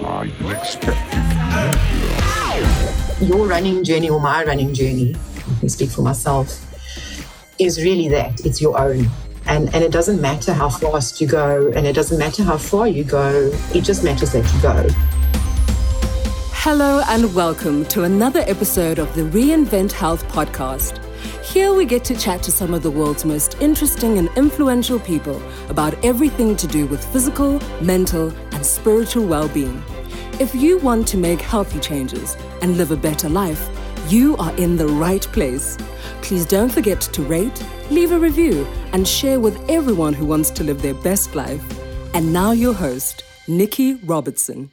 high you expect you can measure. Your running journey or my running journey, let me speak for myself, is really that. It's your own. And it doesn't matter how fast you go, and it doesn't matter how far you go. It just matters that you go. Hello and welcome to another episode of the Reinvent Health Podcast. Here we get to chat to some of the world's most interesting and influential people about everything to do with physical, mental, and spiritual well-being. If you want to make healthy changes and live a better life, you are in the right place. Please don't forget to rate, leave a review, and share with everyone who wants to live their best life. And now your host, Nikki Robertson.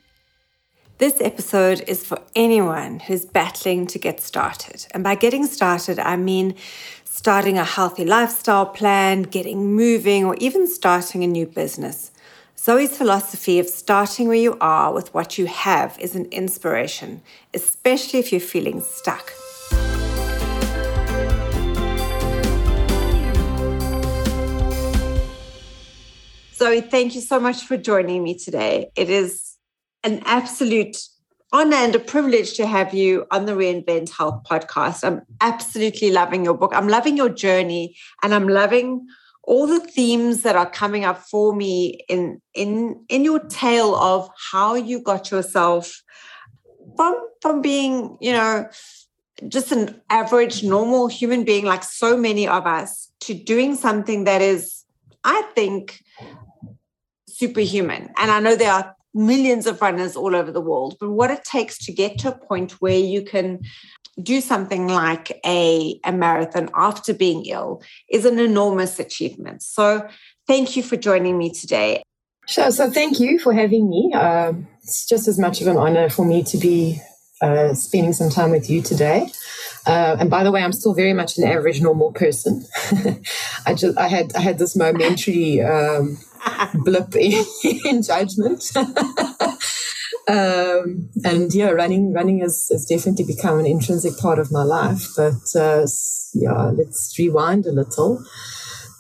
This episode is for anyone who's battling to get started. And by getting started, I mean starting a healthy lifestyle plan, getting moving, or even starting a new business. Zoe's philosophy of starting where you are with what you have is an inspiration, especially if you're feeling stuck. Zoe, thank you so much for joining me today. It is an absolute honor and a privilege to have you on the Reinvent Health Podcast. I'm absolutely loving your book. I'm loving your journey, and I'm loving all the themes that are coming up for me in your tale of how you got yourself from being, you know, just an average, normal human being like so many of us, to doing something that is, I think, superhuman. And I know there are millions of runners all over the world, but what it takes to get to a point where you can do something like a marathon after being ill is an enormous achievement. So thank you for joining me today. Sure. So thank you for having me. It's just as much of an honor for me to be spending some time with you today. And by the way, I'm still very much an average, normal person. I had this momentary blip in judgment. And yeah, running has definitely become an intrinsic part of my life. But yeah, let's rewind a little.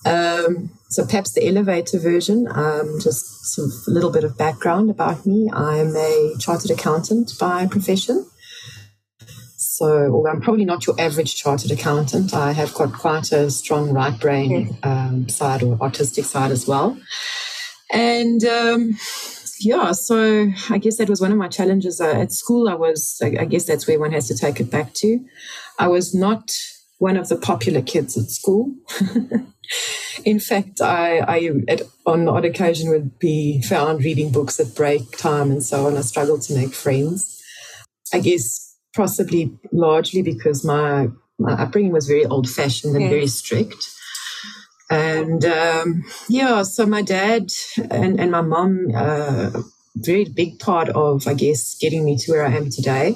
So perhaps the elevator version, just sort of a little bit of background about me. I'm a chartered accountant by profession. So I'm probably not your average chartered accountant. I have got quite a strong right brain side or artistic side as well. And yeah, so I guess that was one of my challenges at school. I guess that's where one has to take it back to. I was not one of the popular kids at school. In fact, I on odd occasion would be found reading books at break time and so on. I struggled to make friends. I guess possibly largely because my upbringing was very old-fashioned and very strict. And, yeah, so my dad and my mom, very big part of, I guess, getting me to where I am today.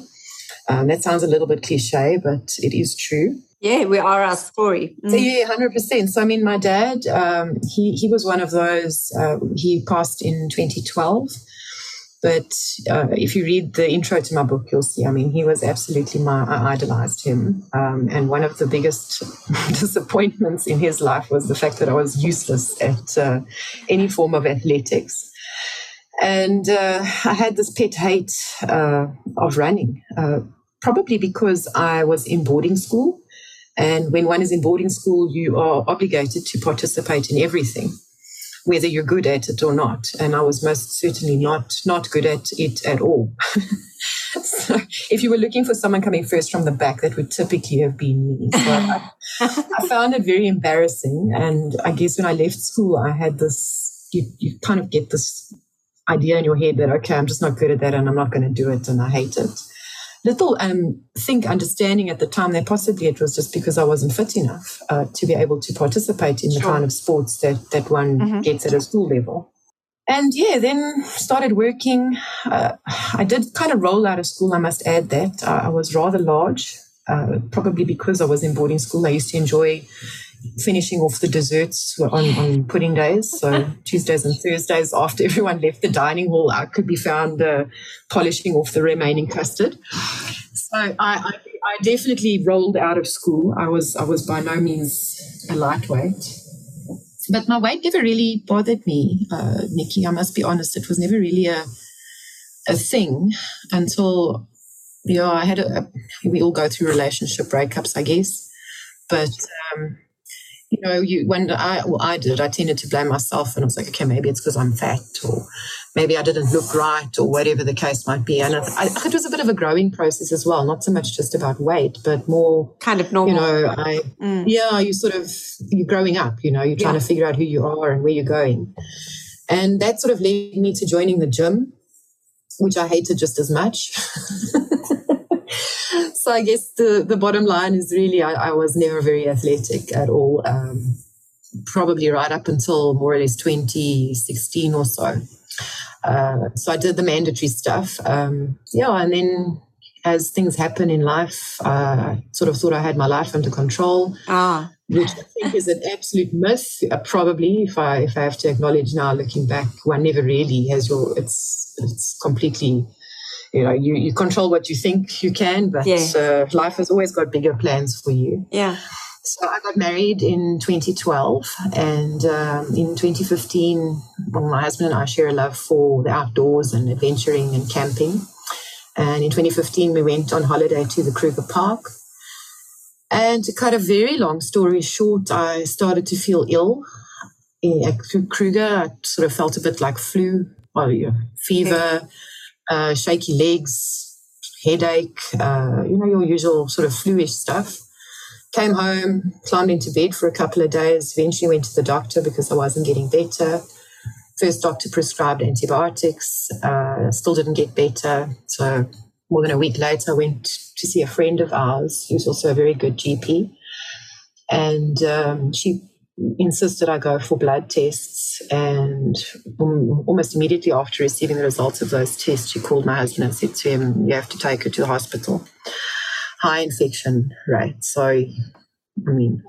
That sounds a little bit cliche, but it is true. Yeah, we are our story. Mm. So, yeah, 100%. So, I mean, my dad, he was one of those, he passed in 2012. But if you read the intro to my book, you'll see, I mean, he was absolutely I idolized him. And one of the biggest disappointments in his life was the fact that I was useless at any form of athletics. And I had this pet hate of running, probably because I was in boarding school. And when one is in boarding school, you are obligated to participate in everything, whether you're good at it or not. And I was most certainly not good at it at all. So if you were looking for someone coming first from the back, that would typically have been me. So I found it very embarrassing. And I guess when I left school, I had this, you kind of get this idea in your head that, okay, I'm just not good at that and I'm not going to do it and I hate it. Little understanding at the time that possibly it was just because I wasn't fit enough to be able to participate in the kind of sports that one gets at a school level. And, yeah, then started working. I did kind of roll out of school, I must add that. I was rather large, probably because I was in boarding school. I used to enjoy finishing off the desserts on pudding days. So Tuesdays and Thursdays after everyone left the dining hall, I could be found polishing off the remaining custard. So I definitely rolled out of school. I was by no means a lightweight. But my weight never really bothered me, Nikki. I must be honest. It was never really a a thing until, I had we all go through relationship breakups, I guess. But, I did, I tended to blame myself, and I was like, okay, maybe it's because I'm fat, or maybe I didn't look right, or whatever the case might be. And it was a bit of a growing process as well, not so much just about weight, but more kind of normal. You're growing up, you're trying to figure out who you are and where you're going. And that sort of led me to joining the gym, which I hated just as much. So I guess the bottom line is really I was never very athletic at all, probably right up until more or less 2016 or so. So I did the mandatory stuff. And then as things happen in life, I sort of thought I had my life under control, which I think is an absolute myth, probably, if I have to acknowledge now looking back. One never really has it's completely... you control what you think you can, but life has always got bigger plans for you. Yeah. So I got married in 2012, and in 2015, my husband and I share a love for the outdoors and adventuring and camping. And in 2015, we went on holiday to the Kruger Park. And to cut a very long story short, I started to feel ill. At Kruger, I sort of felt a bit like flu, fever. Shaky legs, headache, your usual sort of fluish stuff. Came home, climbed into bed for a couple of days, eventually went to the doctor because I wasn't getting better. First doctor prescribed antibiotics, still didn't get better. So more than a week later, I went to see a friend of ours who's also a very good GP. And she insisted I go for blood tests, and almost immediately after receiving the results of those tests, she called my husband and said to him, "You have to take her to the hospital. High infection rate." So, going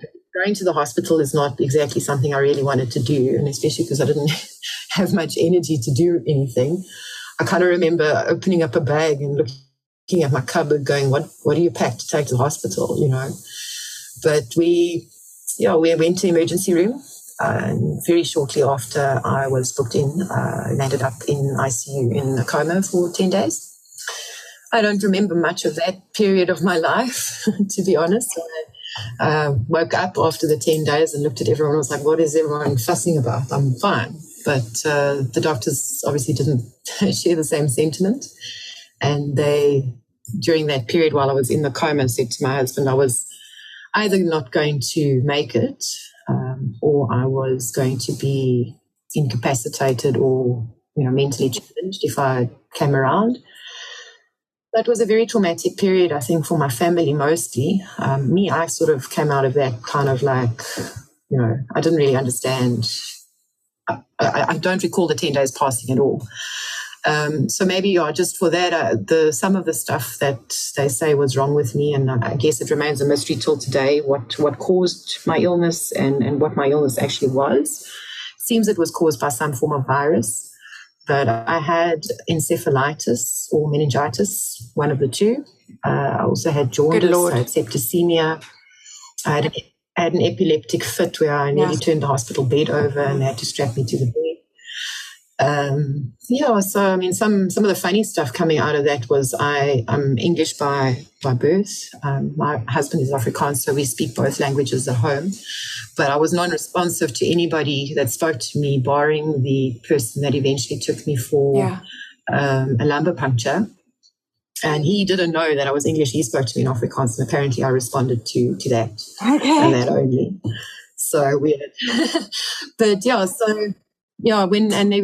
to the hospital is not exactly something I really wanted to do, and especially because I didn't have much energy to do anything. I kind of remember opening up a bag and looking at my cupboard going, what do you pack to take to the hospital, But we went to the emergency room, and very shortly after I was booked in, landed up in ICU in a coma for 10 days. I don't remember much of that period of my life, to be honest. I woke up after the 10 days and looked at everyone and was like, what is everyone fussing about? I'm fine. But the doctors obviously didn't share the same sentiment. And they, during that period while I was in the coma, said to my husband I was either not going to make it, or I was going to be incapacitated or, mentally challenged if I came around. That was a very traumatic period, I think, for my family mostly. I sort of came out of that kind of like, I didn't really understand. I don't recall the 10 days passing at all. So maybe just for that, some of the stuff that they say was wrong with me, and I guess it remains a mystery till today what caused my illness and what my illness actually was. Seems it was caused by some form of virus, but I had encephalitis or meningitis, one of the two. I also had jaundice, I had septicemia, I had an epileptic fit where I nearly turned the hospital bed over and they had to strap me to the bed. Some of the funny stuff coming out of that was I'm English by birth. My husband is Afrikaans, so we speak both languages at home. But I was non-responsive to anybody that spoke to me, barring the person that eventually took me for a lumbar puncture. And he didn't know that I was English. He spoke to me in Afrikaans, and apparently I responded to that and that only. So weird.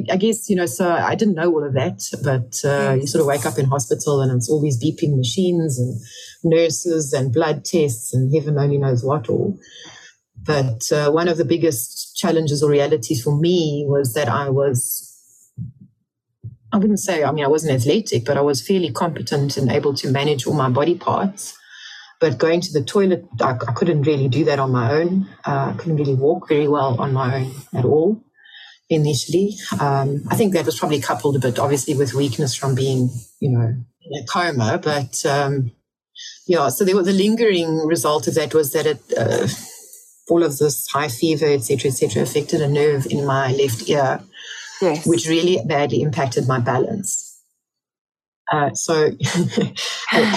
I guess, so I didn't know all of that, but you sort of wake up in hospital and it's all these beeping machines and nurses and blood tests and heaven only knows what all. But one of the biggest challenges or realities for me was that I wasn't athletic, but I was fairly competent and able to manage all my body parts. But going to the toilet, I couldn't really do that on my own. I couldn't really walk very well on my own at all. Initially, I think that was probably coupled a bit, obviously, with weakness from being, in a coma. But so the lingering result of that was that all of this high fever, et cetera, affected a nerve in my left ear, which really badly impacted my balance. So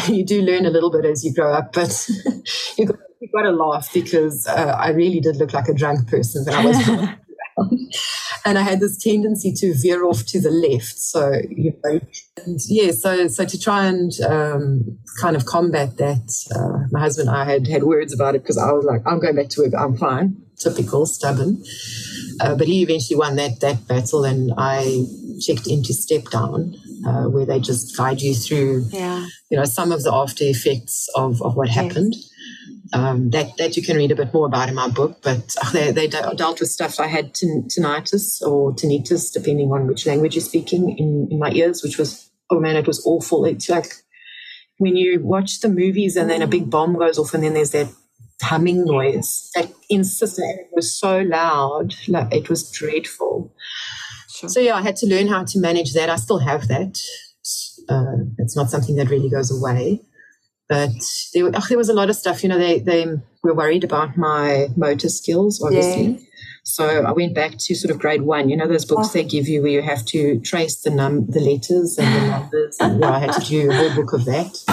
you do learn a little bit as you grow up, but you've got to laugh because I really did look like a drunk person when I was and I had this tendency to veer off to the left. So, and yeah, so to try and kind of combat that, my husband and I had words about it because I was like, I'm going back to work, I'm fine. Typical, stubborn. But he eventually won that battle, and I checked into step down, where they just guide you through, some of the after effects of what happened. That you can read a bit more about in my book, but they dealt with stuff. I had tinnitus or tinnitus, depending on which language you're speaking, in my ears, which was, oh man, it was awful. It's like when you watch the movies and then a big bomb goes off and then there's that humming noise. That insisted, it was so loud. Like, it was dreadful. Sure. So, I had to learn how to manage that. I still have that. It's not something that really goes away. But there was a lot of stuff, they were worried about my motor skills, obviously. Yeah. So I went back to sort of grade 1, those books they give you where you have to trace the letters and the numbers. And I had to do a whole book of that.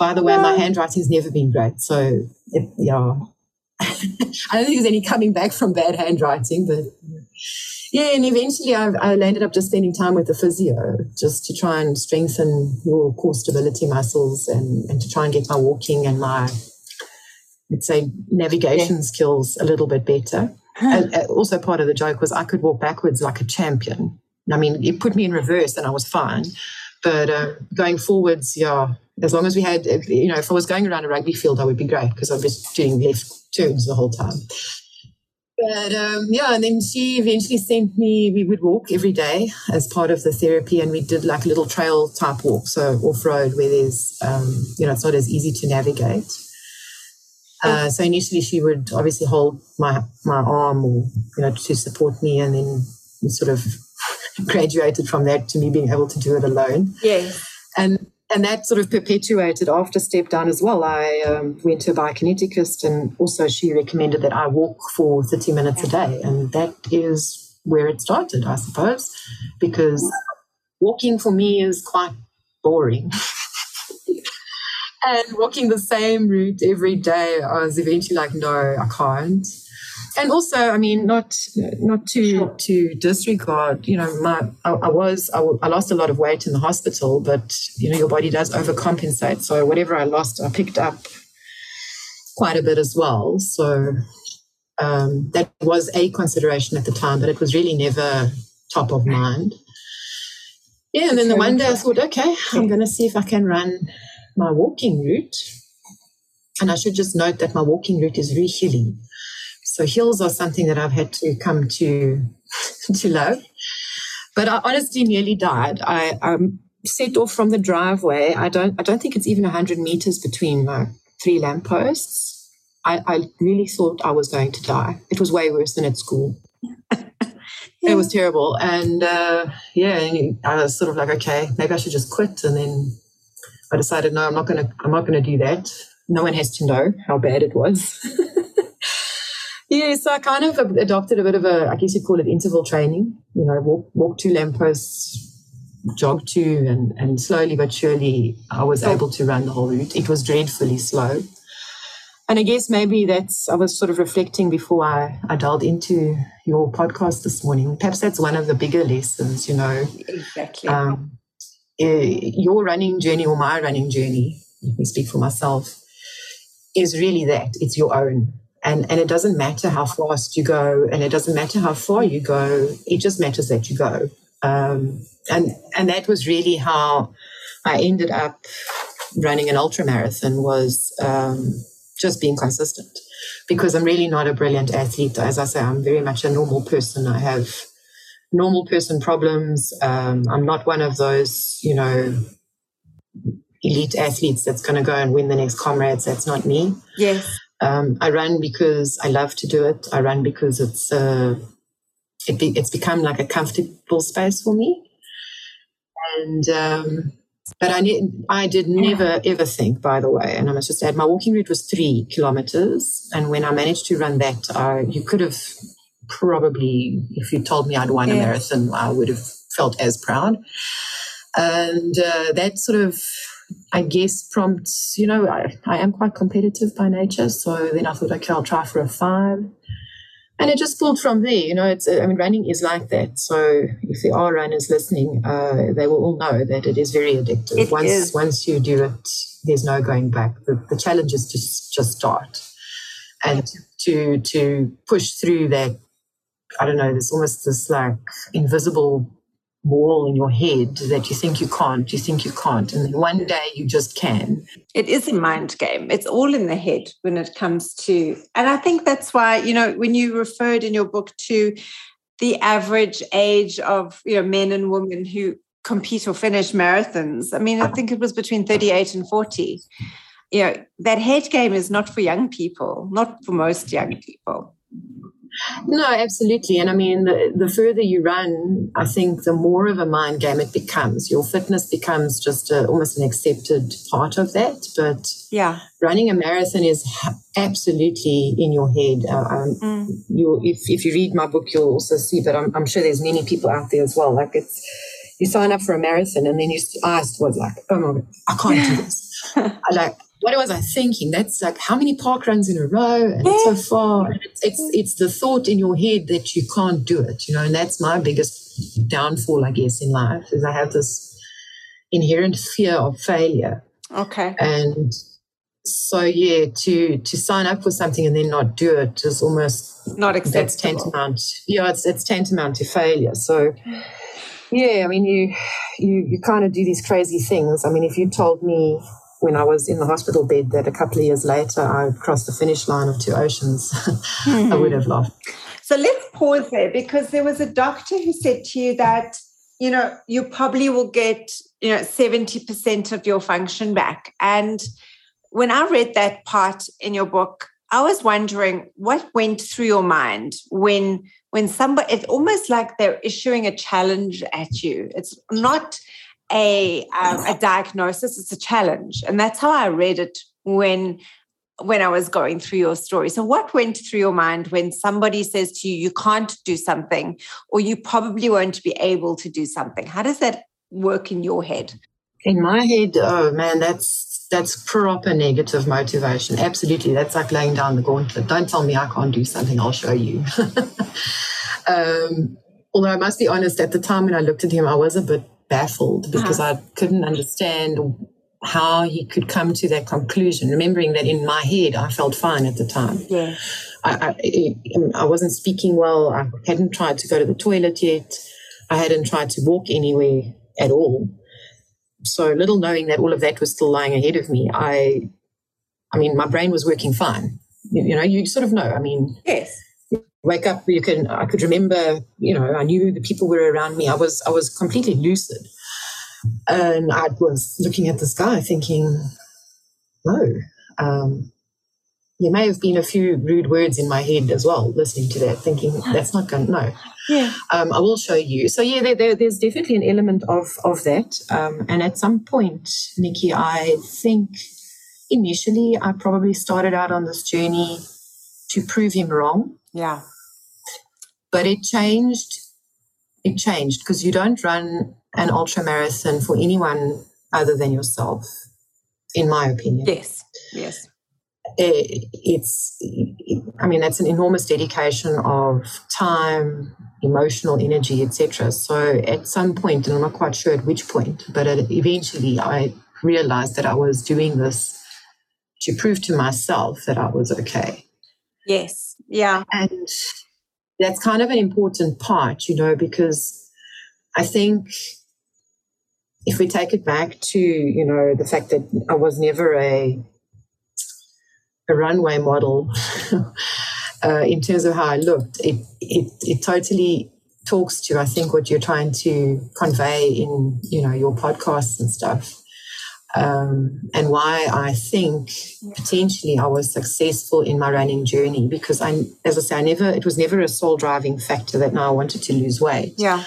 By the way, my handwriting's never been great. So, I don't think there's any coming back from bad handwriting. But, and eventually I landed up just spending time with the physio just to try and strengthen your core stability muscles and to try and get my walking and my, let's say, navigation skills a little bit better. Also part of the joke was I could walk backwards like a champion. I mean, it put me in reverse and I was fine. But going forwards, as long as we had, if I was going around a rugby field, I would be great because I was doing left turns the whole time. But, and then she eventually sent me, we would walk every day as part of the therapy, and we did like a little trail type walk, so off-road where there's, it's not as easy to navigate. So initially she would obviously hold my arm or, to support me, and then we sort of graduated from that to me being able to do it alone. Yeah. And that sort of perpetuated after step down as well. I went to a biokineticist, and also she recommended that I walk for 30 minutes a day. And that is where it started, I suppose, because walking for me is quite boring. And walking the same route every day, I was eventually like, no, I can't. And also, I mean, not to disregard, I lost a lot of weight in the hospital, but, your body does overcompensate. So whatever I lost, I picked up quite a bit as well. So that was a consideration at the time, but it was really never top of mind. Yeah, and then the one day I thought, okay, I'm going to see if I can run my walking route. And I should just note that my walking route is very hilly. So hills are something that I've had to come to love. But I honestly nearly died. I set off from the driveway. I don't think it's even 100 meters between my 3 lampposts. I really thought I was going to die. It was way worse than at school. It was terrible. And, I was sort of like, okay, maybe I should just quit. And then I decided, no, I'm not going to do that. No one has to know how bad it was. Yeah, so I kind of adopted a bit of a, I guess you'd call it interval training, walk 2 lampposts, jog 2, and slowly but surely I was able to run the whole route. It was dreadfully slow. And I guess maybe I was sort of reflecting before I dialed into your podcast this morning. Perhaps that's one of the bigger lessons, Exactly. Your running journey or my running journey, let me speak for myself, is really that. It's your own. And it doesn't matter how fast you go, and it doesn't matter how far you go. It just matters that you go. And that was really how I ended up running an ultramarathon, was just being consistent, because I'm really not a brilliant athlete. As I say, I'm very much a normal person. I have normal person problems. I'm not one of those, elite athletes that's going to go and win the next Comrades. That's not me. Yes. I run because I love to do it. I run because it's become like a comfortable space for me. And but I did never ever think, by the way, and I must just add, my walking route was 3 kilometers, and when I managed to run that, you could have probably, if you told me I'd won a marathon, I would have felt as proud. And that sort of, I guess, prompts, you know, I am quite competitive by nature. So then I thought, okay, I'll try for a 5. And it just pulled from there, you know. It's, I mean, running is like that. So if there are runners listening, they will all know that it is very addictive. Once you do it, there's no going back. The challenge is just start and to push through that. I don't know, there's almost this like invisible wall in your head that you think you can't, and then one day you just can. It is a mind game. It's all in the head when it comes to, and I think that's why, you know, when you referred in your book to the average age of, you know, men and women who compete or finish marathons, I mean, I think it was between 38 and 40. You know, that head game is not for young people, not for most young people. No, absolutely. And I mean, the further you run, I think the more of a mind game it becomes. Your fitness becomes just almost an accepted part of that. But yeah, running a marathon is absolutely in your head. If you read my book, you'll also see, but I'm sure there's many people out there as well. Like it's, you sign up for a marathon and then you ask, was like, oh my God, I can't do this. What was I thinking? That's like how many park runs in a row and so far. It's the thought in your head that you can't do it, you know, and that's my biggest downfall, I guess, in life is I have this inherent fear of failure. Okay. And so, yeah, to sign up for something and then not do it is almost not acceptable. That's tantamount. Yeah, it's tantamount to failure. So, yeah, I mean, you kind of do these crazy things. I mean, if you told me when I was in the hospital bed that a couple of years later I crossed the finish line of Two Oceans, I would have laughed. So let's pause there, because there was a doctor who said to you that, you know, you probably will get, you know, 70% of your function back. And when I read that part in your book, I was wondering what went through your mind when somebody, it's almost like they're issuing a challenge at you. It's not a diagnosis, it's a challenge. And that's how I read it when I was going through your story. So what went through your mind when somebody says to you, you can't do something, or you probably won't be able to do something? How does that work in your head? In my head, oh man, that's proper negative motivation. Absolutely. That's like laying down the gauntlet. Don't tell me I can't do something. I'll show you. Although I must be honest, at the time when I looked at him, I was a bit baffled because I couldn't understand how he could come to that conclusion, remembering that in my head I felt fine at the time. Yeah. I wasn't speaking well. I hadn't tried to go to the toilet yet. I hadn't tried to walk anywhere at all. So little knowing that all of that was still lying ahead of me, I mean, my brain was working fine. You know, you sort of know. I mean, yes. Wake up, I could remember, you know, I knew the people were around me. I was completely lucid. And I was looking at the sky thinking, there may have been a few rude words in my head as well, listening to that, thinking that's not going to, no. Yeah. I will show you. So, yeah, there's definitely an element of that. And at some point, Nikki, I think initially I probably started out on this journey to prove him wrong. Yeah. But it changed because you don't run an ultra marathon for anyone other than yourself, in my opinion. Yes. That's an enormous dedication of time, emotional energy, etc. So at some point, and I'm not quite sure at which point, but eventually I realized that I was doing this to prove to myself that I was okay. Yes. Yeah. And that's kind of an important part, you know, because I think if we take it back to, you know, the fact that I was never a runway model in terms of how I looked, it totally talks to, I think, what you're trying to convey in, you know, your podcasts and stuff. And why I think potentially I was successful in my running journey, because it was never a soul driving factor that now I wanted to lose weight. Yeah.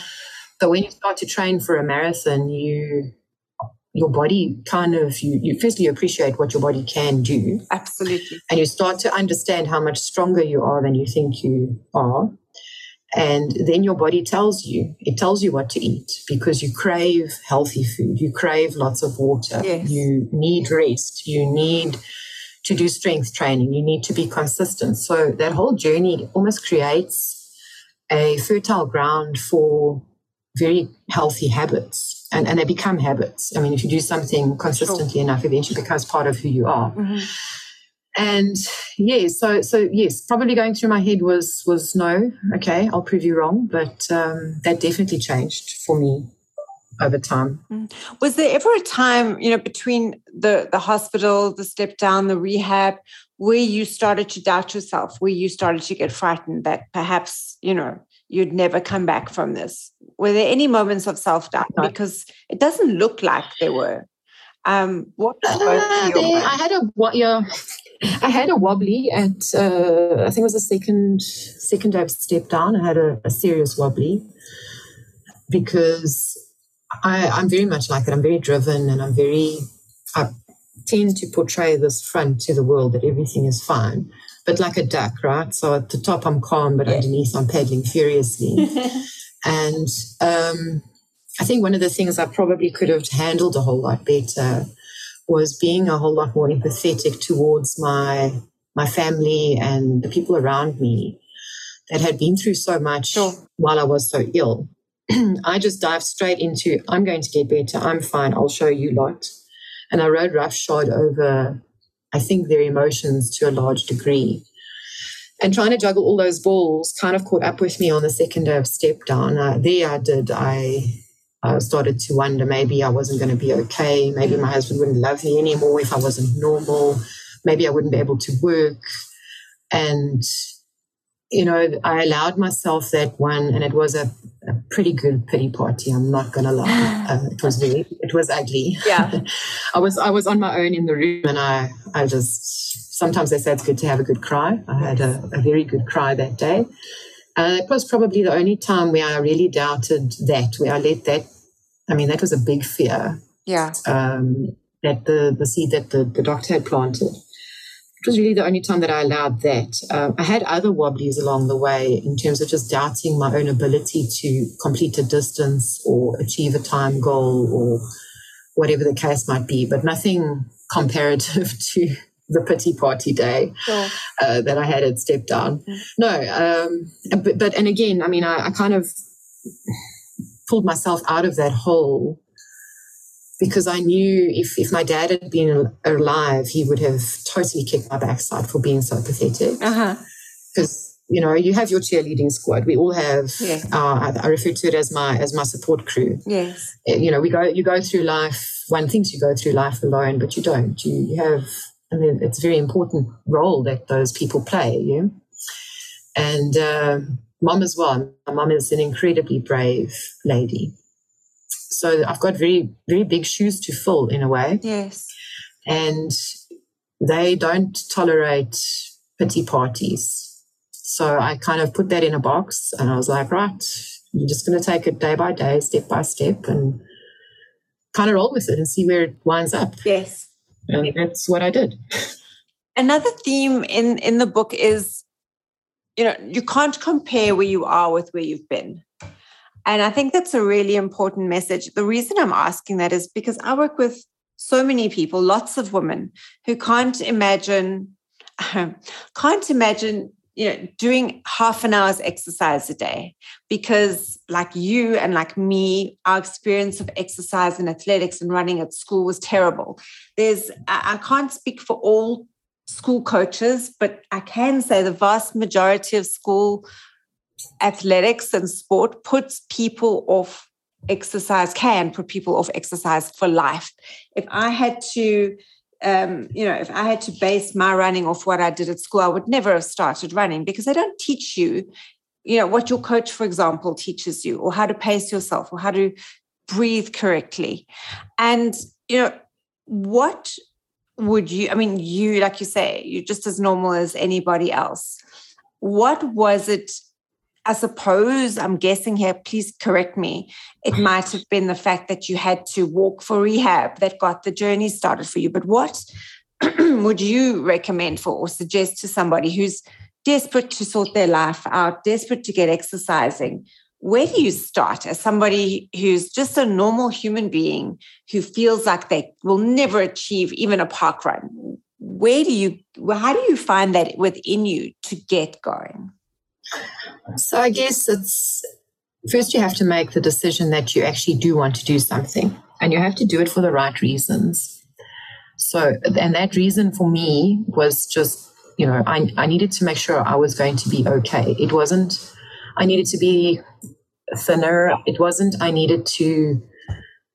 But when you start to train for a marathon, your body kind of, you firstly appreciate what your body can do. Absolutely. And you start to understand how much stronger you are than you think you are. And then your body tells you, it tells you what to eat because you crave healthy food. You crave lots of water. Yes. You need rest. You need to do strength training. You need to be consistent. So that whole journey almost creates a fertile ground for very healthy habits, and they become habits. I mean, if you do something consistently enough, eventually it becomes part of who you are. Mm-hmm. And yeah, so yes, probably going through my head was no, okay, I'll prove you wrong, but that definitely changed for me over time. Was there ever a time, you know, between the hospital, the step down, the rehab, where you started to doubt yourself, where you started to get frightened that perhaps, you know, you'd never come back from this? Were there any moments of self-doubt? No. Because it doesn't look like there were. I had a wobbly at I think it was the second day of step down. I had a serious wobbly because I'm very much like that. I'm very driven, and I tend to portray this front to the world that everything is fine, but like a duck, right? So at the top I'm calm, but underneath I'm paddling furiously. And I think one of the things I probably could have handled a whole lot better was being a whole lot more empathetic towards my family and the people around me that had been through so much while I was so ill. I just dived straight into, I'm going to get better, I'm fine, I'll show you lot. And I rode roughshod over, I think, their emotions to a large degree. And trying to juggle all those balls kind of caught up with me on the second day of step down. I started to wonder, maybe I wasn't going to be okay. Maybe my husband wouldn't love me anymore if I wasn't normal. Maybe I wouldn't be able to work. And, you know, I allowed myself that one, and it was a pretty good pity party. I'm not going to lie. It was ugly. Yeah. I was on my own in the room, and I just, sometimes they say it's good to have a good cry. I had a very good cry that day. It was probably the only time where I really doubted that, where I let that, I mean, that was a big fear. Yeah. That the seed that the doctor had planted. It was really the only time that I allowed that. I had other wobblies along the way in terms of just doubting my own ability to complete a distance or achieve a time goal or whatever the case might be, but nothing comparative to the pity party day that I had at step down. No, but and again, I mean, I kind of pulled myself out of that hole because I knew if my dad had been alive, he would have totally kicked my backside for being so pathetic. Because, you know, you have your cheerleading squad. We all have, I refer to it as my support crew. Yes. You know, you go through life, one thinks you go through life alone, but you don't. You have... And it's a very important role that those people play, you know? And mom as well. My mom is an incredibly brave lady. So I've got very, very big shoes to fill in a way. Yes. And they don't tolerate pity parties. So I kind of put that in a box, and I was like, right, you're just going to take it day by day, step by step, and kind of roll with it and see where it winds up. Yes. And that's what I did. Another theme in the book is, you know, you can't compare where you are with where you've been. And I think that's a really important message. The reason I'm asking that is because I work with so many people, lots of women, who can't imagine, you know, doing half an hour's exercise a day, because like you and like me, our experience of exercise and athletics and running at school was terrible. I can't speak for all school coaches, but I can say the vast majority of school athletics and sport puts people off exercise, can put people off exercise for life. If I had to... if I had to base my running off what I did at school, I would never have started running, because they don't teach you, you know, what your coach, for example, teaches you, or how to pace yourself, or how to breathe correctly. And, you know, what would you, I mean, you, like you say, you're just as normal as anybody else. What was it, I suppose, I'm guessing here, please correct me, it might have been the fact that you had to walk for rehab that got the journey started for you. But what would you recommend for or suggest to somebody who's desperate to sort their life out, desperate to get exercising. Where do you start as somebody who's just a normal human being who feels like they will never achieve even a park run? How do you find that within you to get going? So I guess it's first you have to make the decision that you actually do want to do something, and you have to do it for the right reasons. So, and that reason for me was just, you know, I needed to make sure I was going to be okay. It wasn't, I needed to be thinner. It wasn't, I needed to,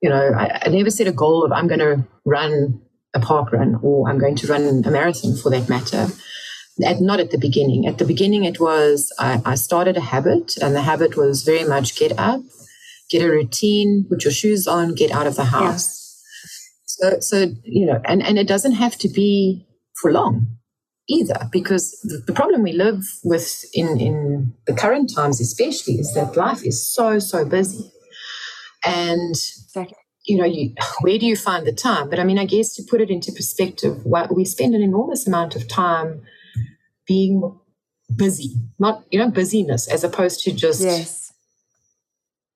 you know, I never set a goal of I'm going to run a park run or I'm going to run a marathon for that matter. Not at the beginning. At the beginning, it was I started a habit, and the habit was very much get up, get a routine, put your shoes on, get out of the house. Yeah. So you know, and it doesn't have to be for long either, because the problem we live with in the current times especially is that life is so busy. And you know, where do you find the time? But I mean, I guess to put it into perspective, we spend an enormous amount of time being busy, not, you know, busyness as opposed to just, yes.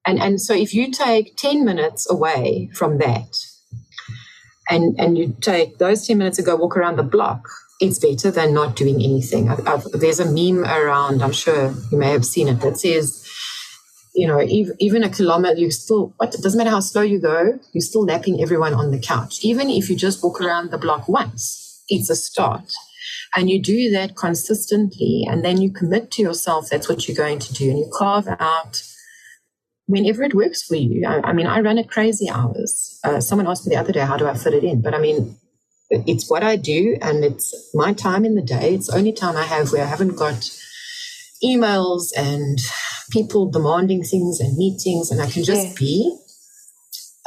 And so if you take 10 minutes away from that and you take those 10 minutes and go walk around the block, it's better than not doing anything. There's a meme around, I'm sure you may have seen it, that says, you know, even a kilometer, you still, it doesn't matter how slow you go, you're still lapping everyone on the couch. Even if you just walk around the block once, it's a start. And you do that consistently, and then you commit to yourself that's what you're going to do, and you carve out whenever it works for you. I mean, I run at crazy hours. Someone asked me the other day, how do I fit it in? But I mean, it's what I do, and it's my time in the day. It's the only time I have where I haven't got emails and people demanding things and meetings, and I can just be.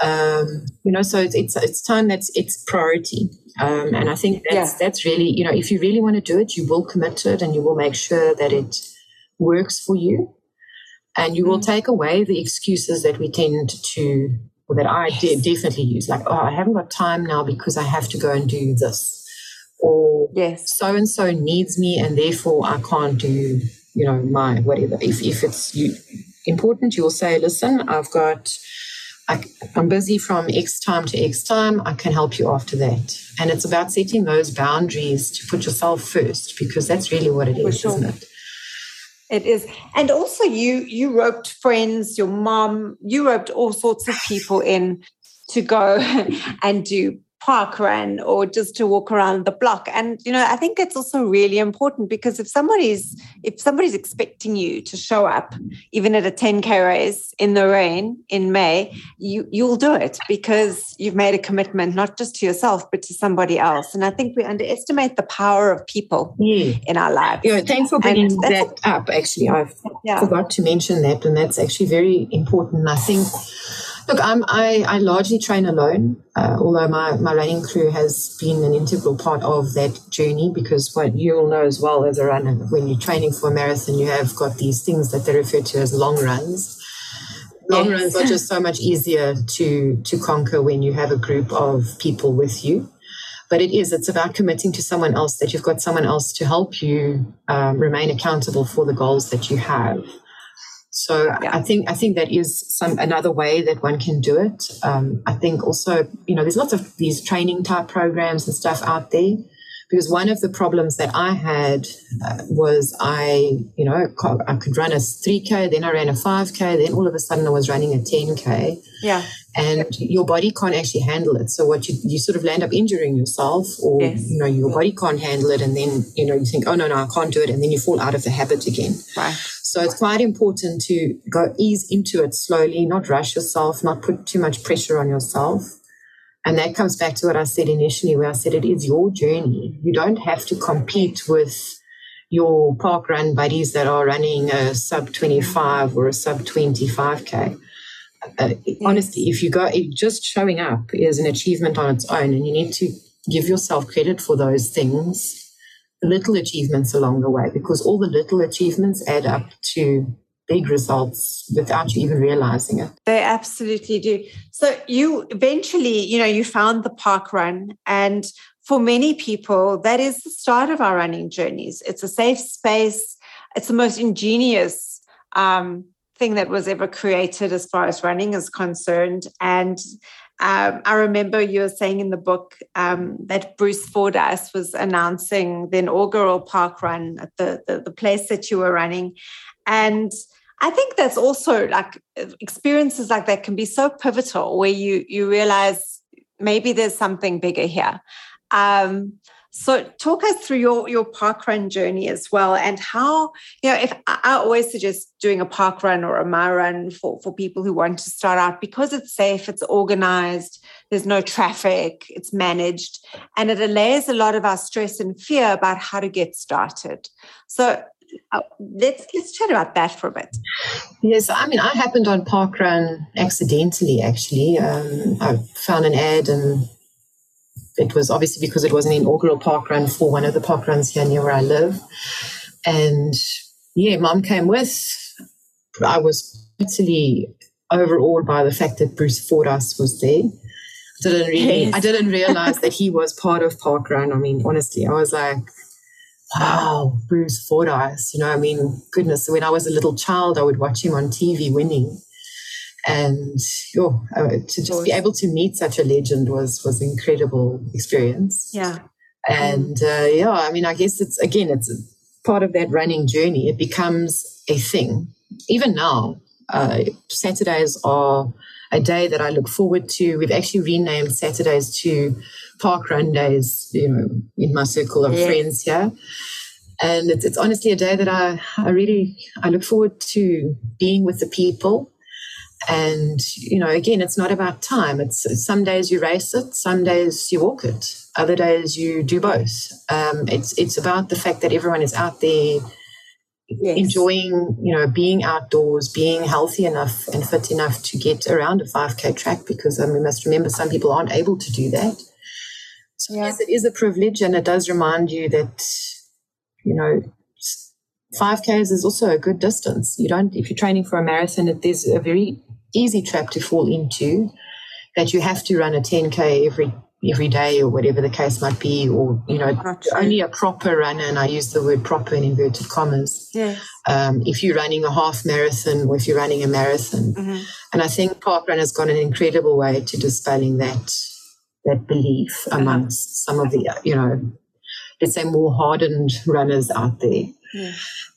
You know, so it's time that's its priority. And I think that's really, you know, if you really want to do it, you will commit to it and you will make sure that it works for you, and you will take away the excuses that we tend to, or that I definitely use, like, oh, I haven't got time now because I have to go and do this, or so-and-so needs me and therefore I can't do, you know, my whatever. If it's important, you will say, listen, I'm busy from X time to X time. I can help you after that. And it's about setting those boundaries to put yourself first, because that's really what it is, isn't it? It is. And also you roped friends, your mom, you roped all sorts of people in to go and do park run or just to walk around the block. And, you know, I think it's also really important, because if somebody's expecting you to show up, even at a 10K race in the rain in May, you'll do it because you've made a commitment, not just to yourself, but to somebody else. And I think we underestimate the power of people in our lives. Yeah, thanks for bringing that up, actually. I forgot to mention that, and that's actually very important. I think, look, I largely train alone, although my running crew has been an integral part of that journey, because what you'll know as well as a runner, when you're training for a marathon, you have got these things that they refer to as long runs. Long runs are just so much easier to conquer when you have a group of people with you. But it's about committing to someone else, that you've got someone else to help you remain accountable for the goals that you have. So I think that is another way that one can do it. I think also, you know, there's lots of these training type programs and stuff out there, because one of the problems that I had was I could run a 3K, then I ran a 5K, then all of a sudden I was running a 10K. Yeah. And your body can't actually handle it. So what you sort of land up injuring yourself, or, you know, your body can't handle it. And then, you know, you think, oh, no, I can't do it. And then you fall out of the habit again. Right. So it's quite important to go ease into it slowly, not rush yourself, not put too much pressure on yourself. And that comes back to what I said initially, where I said it is your journey. You don't have to compete with your park run buddies that are running a sub 25 or a sub 25K. Honestly, if you go, just showing up is an achievement on its own, and you need to give yourself credit for those things. Little achievements along the way, because all the little achievements add up to big results without you even realizing it. They absolutely do. So you eventually, you know, you found the park run, and for many people, that is the start of our running journeys. It's a safe space. It's the most ingenious thing that was ever created as far as running is concerned. And I remember you were saying in the book that Bruce Fordyce was announcing the inaugural park run at the place that you were running. And I think that's also like experiences like that can be so pivotal where you realize maybe there's something bigger here. So talk us through your parkrun journey as well, and how, you know, if I always suggest doing a parkrun or a marathon for people who want to start out, because it's safe, it's organized, there's no traffic, it's managed, and it allays a lot of our stress and fear about how to get started. So let's chat about that for a bit. Yes, I mean, I happened on parkrun accidentally, actually. I found an ad, and it was obviously because it was an inaugural park run for one of the park runs here near where I live. And yeah, mom came with. I was totally overawed by the fact that Bruce Fordyce was there. I didn't realize that he was part of park run. I mean, honestly, I was like, wow, Bruce Fordyce. You know, I mean, goodness. When I was a little child, I would watch him on TV winning. And to just be able to meet such a legend was an incredible experience. Yeah. And, I mean, I guess it's part of that running journey. It becomes a thing. Even now, Saturdays are a day that I look forward to. We've actually renamed Saturdays to Park Run Days, you know, in my circle of friends here. And it's honestly a day that I really look forward to being with the people. And, you know, again, it's not about time. It's some days you race it, some days you walk it, other days you do both. It's about the fact that everyone is out there enjoying, you know, being outdoors, being healthy enough and fit enough to get around a 5K track, because we must remember some people aren't able to do that. So yes, it is a privilege, and it does remind you that, you know, 5Ks is also a good distance. If you're training for a marathon, there's a very easy trap to fall into that you have to run a 10K every day or whatever the case might be, or, you know, only a proper runner, and I use the word proper in inverted commas, if you're running a half marathon or if you're running a marathon. Mm-hmm. And I think parkrun has got an incredible way to dispelling that belief amongst some of the, you know, let's say more hardened runners out there. Yeah.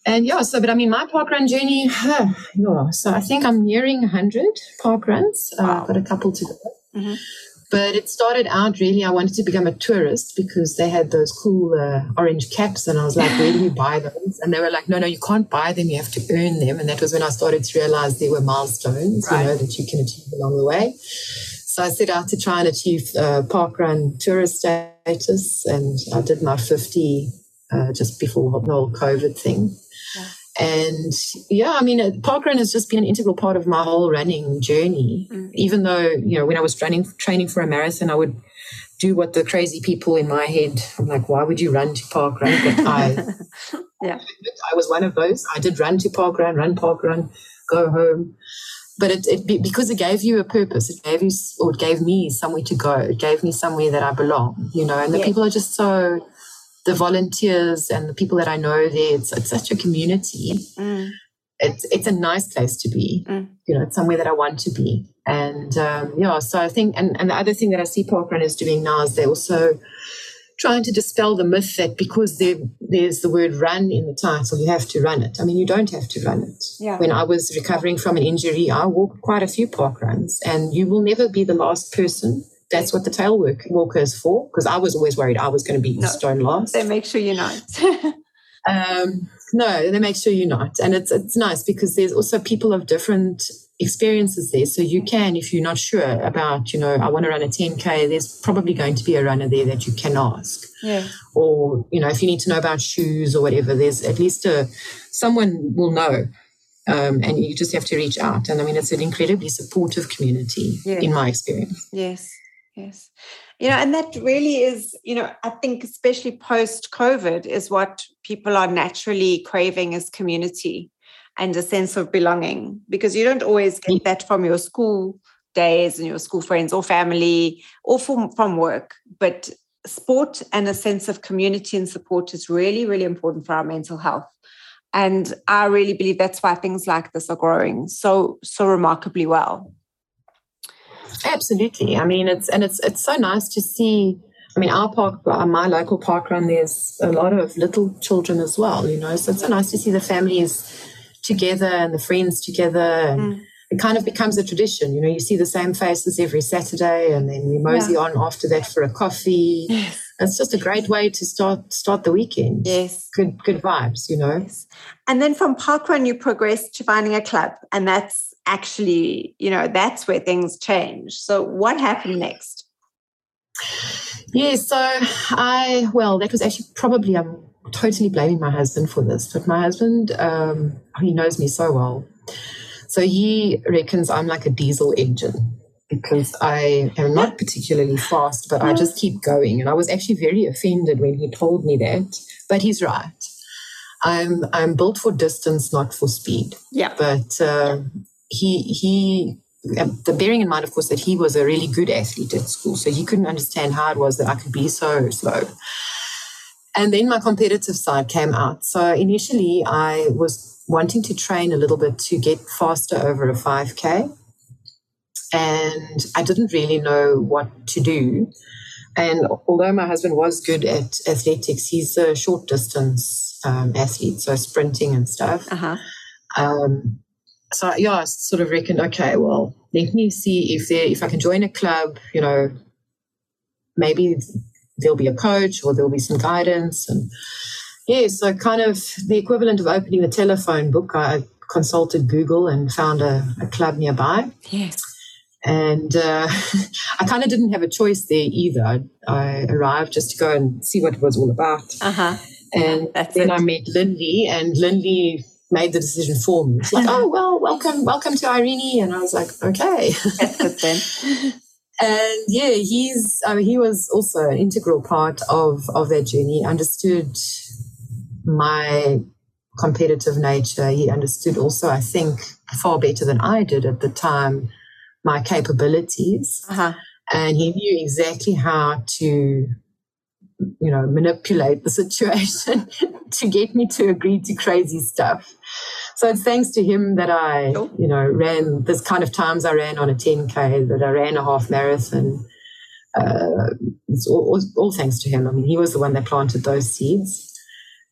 And but I mean, my parkrun journey, so I think I'm nearing 100 parkruns. I've got a couple to go. Mm-hmm. But it started out really, I wanted to become a tourist because they had those cool orange caps, and I was like, where do we buy those? And they were like, no, you can't buy them, you have to earn them. And that was when I started to realize there were milestones, you know, that you can achieve along the way. So I set out to try and achieve parkrun tourist status, and I did my 50 just before the whole COVID thing. Yeah. And, I mean, parkrun has just been an integral part of my whole running journey, even though, you know, when I was training for a marathon, I would do what the crazy people in my head, I'm like, why would you run to parkrun? But I was one of those. I did run to parkrun, go home. But because it gave you a purpose, it gave me somewhere to go. It gave me somewhere that I belong, you know, and the people are just so... The volunteers and the people that I know there, it's such a community. Mm. It's a nice place to be. Mm. You know, it's somewhere that I want to be. And, so I think, and the other thing that I see parkrunners doing now is they're also trying to dispel the myth that because there's the word run in the title, you have to run it. I mean, you don't have to run it. Yeah. When I was recovering from an injury, I walked quite a few parkruns, and you will never be the last person. That's what the tail walker is for, because I was always worried I was going to be stone last. They make sure you're not. They make sure you're not. And it's nice because there's also people of different experiences there. So you can, if you're not sure about, you know, I want to run a 10K, there's probably going to be a runner there that you can ask. Yeah. Or, you know, if you need to know about shoes or whatever, there's at least someone will know. And you just have to reach out. And, I mean, it's an incredibly supportive community in my experience. Yes. Yes. You know, and that really is, you know, I think especially post-COVID is what people are naturally craving is community and a sense of belonging, because you don't always get that from your school days and your school friends or family or from work. But sport and a sense of community and support is really, really important for our mental health. And I really believe that's why things like this are growing so remarkably well. Absolutely. I mean, it's so nice to see. I mean, our park, my local park run, there's a lot of little children as well, you know, so it's so nice to see the families together and the friends together, and it kind of becomes a tradition. You know, you see the same faces every Saturday, and then we mosey on after that for a coffee. Yes. It's just a great way to start the weekend. Yes. Good vibes, you know. Yes. And then from parkrun, you progress to finding a club, and that's actually, you know, that's where things change. So what happened next? Yes, so that was actually probably, I'm totally blaming my husband for this, but my husband, he knows me so well. So he reckons I'm like a diesel engine because I am not particularly fast, but I just keep going. And I was actually very offended when he told me that, but he's right. I'm built for distance, not for speed. Yeah. But bearing in mind, of course, that he was a really good athlete at school, so he couldn't understand how it was that I could be so slow. And then my competitive side came out. So initially I was wanting to train a little bit to get faster over a 5K, and I didn't really know what to do. And although my husband was good at athletics, he's a short distance athlete, so sprinting and stuff. Uh-huh. So, yeah, I sort of reckoned, okay, well, let me see if I can join a club, you know, maybe there'll be a coach or there'll be some guidance. And, yeah, so kind of the equivalent of opening a telephone book, I consulted Google and found a club nearby. Yes. And I kind of didn't have a choice there either. I arrived just to go and see what it was all about. Uh-huh. And then I met Lindy, and Lindy made the decision for me. It's like, oh, well, welcome to Irene. And I was like, okay. That's good then. And yeah, he was also an integral part of that journey. He understood my competitive nature. He understood also, I think, far better than I did at the time, my capabilities. Uh-huh. And he knew exactly how to, you know, manipulate the situation to get me to agree to crazy stuff. So it's thanks to him that I, you know, ran this kind of times I ran on a 10K, that I ran a half marathon. It's all thanks to him. I mean, he was the one that planted those seeds.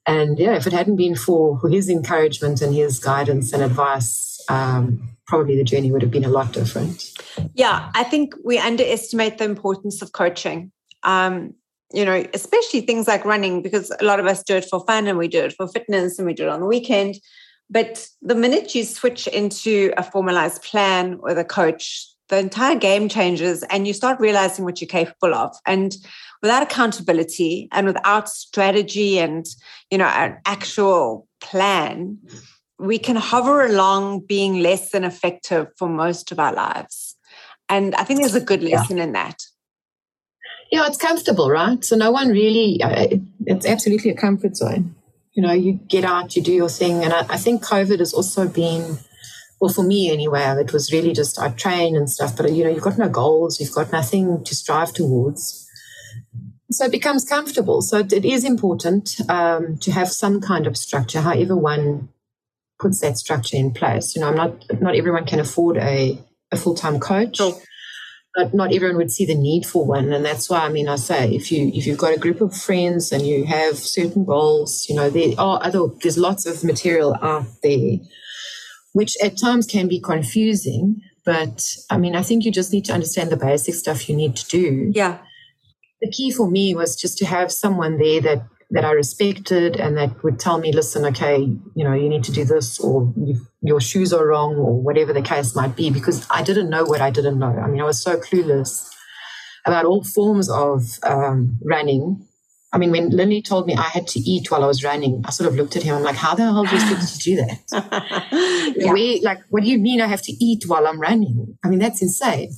And, yeah, if it hadn't been for his encouragement and his guidance and advice, probably the journey would have been a lot different. Yeah, I think we underestimate the importance of coaching. You know, especially things like running, because a lot of us do it for fun and we do it for fitness and we do it on the weekend. But the minute you switch into a formalized plan with a coach, the entire game changes and you start realizing what you're capable of. And without accountability and without strategy and, you know, an actual plan, we can hover along being less than effective for most of our lives. And I think there's a good lesson in that. Yeah, it's comfortable, right? So no one really, it's absolutely a comfort zone. You know, you get out, you do your thing. And I think COVID has also been, well, for me anyway, it was really just I train and stuff. But, you know, you've got no goals. You've got nothing to strive towards. So it becomes comfortable. So it is important to have some kind of structure, however one puts that structure in place. You know, not everyone can afford a full-time coach. Sure. But not everyone would see the need for one. And that's why, I mean, I say if you've got a group of friends and you have certain goals, you know, there's lots of material out there, which at times can be confusing. But, I mean, I think you just need to understand the basic stuff you need to do. Yeah. The key for me was just to have someone there that I respected and that would tell me, listen, okay, you know, you need to do this, or your shoes are wrong, or whatever the case might be, because I didn't know what I didn't know. I mean, I was so clueless about all forms of running. I mean, when Lindy told me I had to eat while I was running, I sort of looked at him. I'm like, how the hell do you supposed to do that? Yeah. What do you mean I have to eat while I'm running? I mean, that's insane.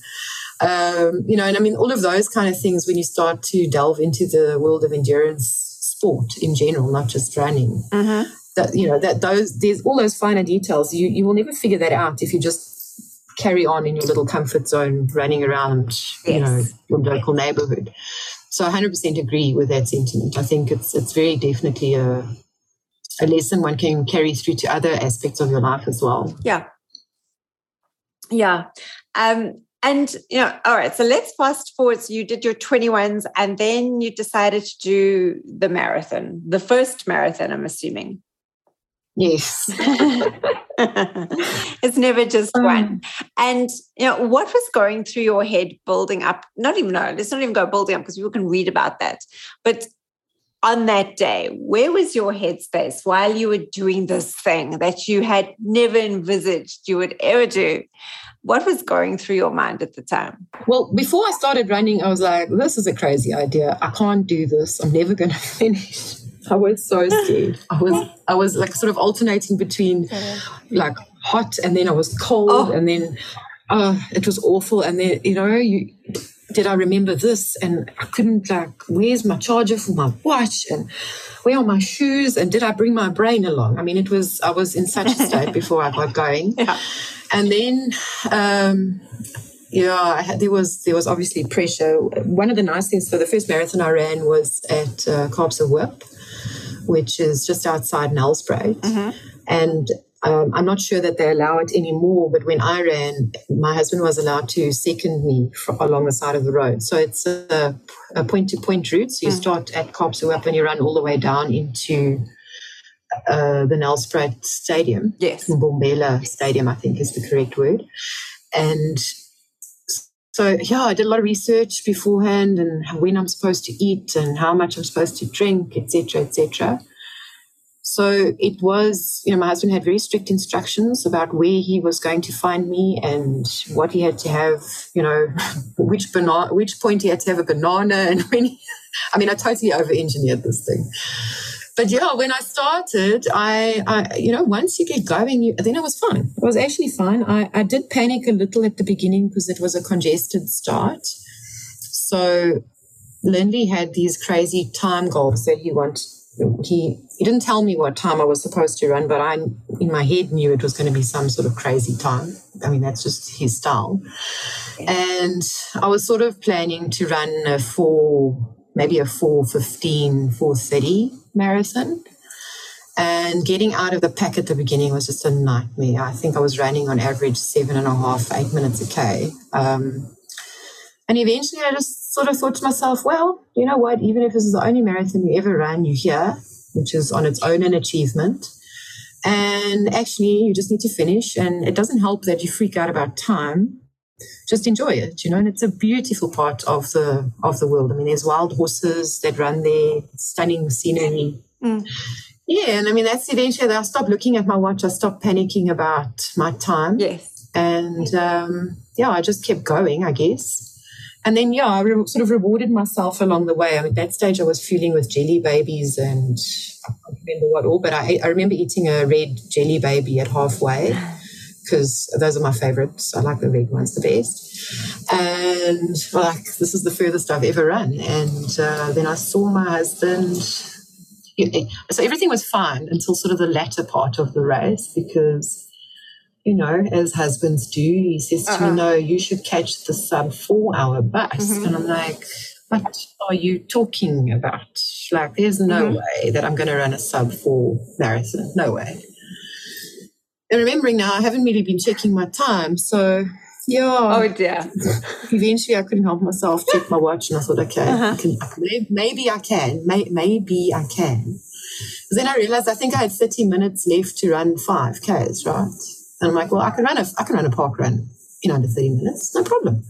You know, and I mean, all of those kind of things when you start to delve into the world of endurance sport in general, not just running. Uh-huh. That, you know, that those there's all those finer details. You will never figure that out if you just carry on in your little comfort zone, running around, you know, your local neighborhood. So I 100% agree with that sentiment. I think it's very definitely a lesson one can carry through to other aspects of your life as well. Yeah. Yeah. And, you know, all right, so let's fast forward. So you did your 21s and then you decided to do the marathon, the first marathon, I'm assuming. Yes. It's never just one. And, you know, what was going through your head building up? Let's not even go building up because people can read about that. But on that day, where was your headspace while you were doing this thing that you had never envisaged you would ever do? What was going through your mind at the time? Well, before I started running, I was like, this is a crazy idea. I can't do this. I'm never going to finish. I was so scared. I was like sort of alternating between like hot and then I was cold and then it was awful. And then, you know, did I remember this? And I couldn't like, where's my charger for my watch? And where are my shoes? And did I bring my brain along? I mean, I was in such a state before I got going. Yeah. And then, there was obviously pressure. One of the nice things, so the first marathon I ran was at Carbs of Whip, which is just outside Nelspruit. Uh-huh. And I'm not sure that they allow it anymore, but when I ran, my husband was allowed to second me along the side of the road. So it's a point-to-point route. So you start at Kaapsehoop and you run all the way down into the Nelspruit Stadium. Yes. Mbombela Stadium, I think is the correct word. And so, yeah, I did a lot of research beforehand and when I'm supposed to eat and how much I'm supposed to drink, et cetera, et cetera. So it was, you know, my husband had very strict instructions about where he was going to find me and what he had to have, you know, which point he had to have a banana and I totally over-engineered this thing. But yeah, when I started, I you know, once you get going, then I was fine. I was actually fine. I did panic a little at the beginning because it was a congested start. So Lindy had these crazy time goals that he wanted. He didn't tell me what time I was supposed to run, but I, in my head, knew it was going to be some sort of crazy time. I mean, that's just his style. And I was sort of planning to run maybe a 4:15, 4:30 marathon. And getting out of the pack at the beginning was just a nightmare. I think I was running on average 7.5, 8 minutes a K. And eventually I just sort of thought to myself, well, you know what, even if this is the only marathon you ever run, you're here, which is on its own an achievement. And actually you just need to finish. And it doesn't help that you freak out about time. Just enjoy it, you know, and it's a beautiful part of the world. I mean, there's wild horses that run there, stunning scenery. Mm. Yeah, and I mean, that's eventually I stopped looking at my watch. I stopped panicking about my time. Yes. And, yeah, I just kept going, I guess. And then, yeah, I sort of rewarded myself along the way. I mean, at that stage I was fueling with jelly babies and I can't remember what all, but I remember eating a red jelly baby at halfway because those are my favorites. I like the red ones the best. And like, this is the furthest I've ever run. And then I saw my husband. So everything was fine until sort of the latter part of the race because, you know, as husbands do, he says to me, no, you should catch the sub-4-hour bus. Mm-hmm. And I'm like, what are you talking about? Like, there's no way that I'm going to run a sub-4 marathon. No way. And remembering now, I haven't really been checking my time. So, yeah. Oh, dear. Eventually, I couldn't help myself check my watch. And I thought, okay, maybe I can. But then I realized I think I had 30 minutes left to run 5Ks, right? And I'm like, well, I can run a park run in under 30 minutes, no problem.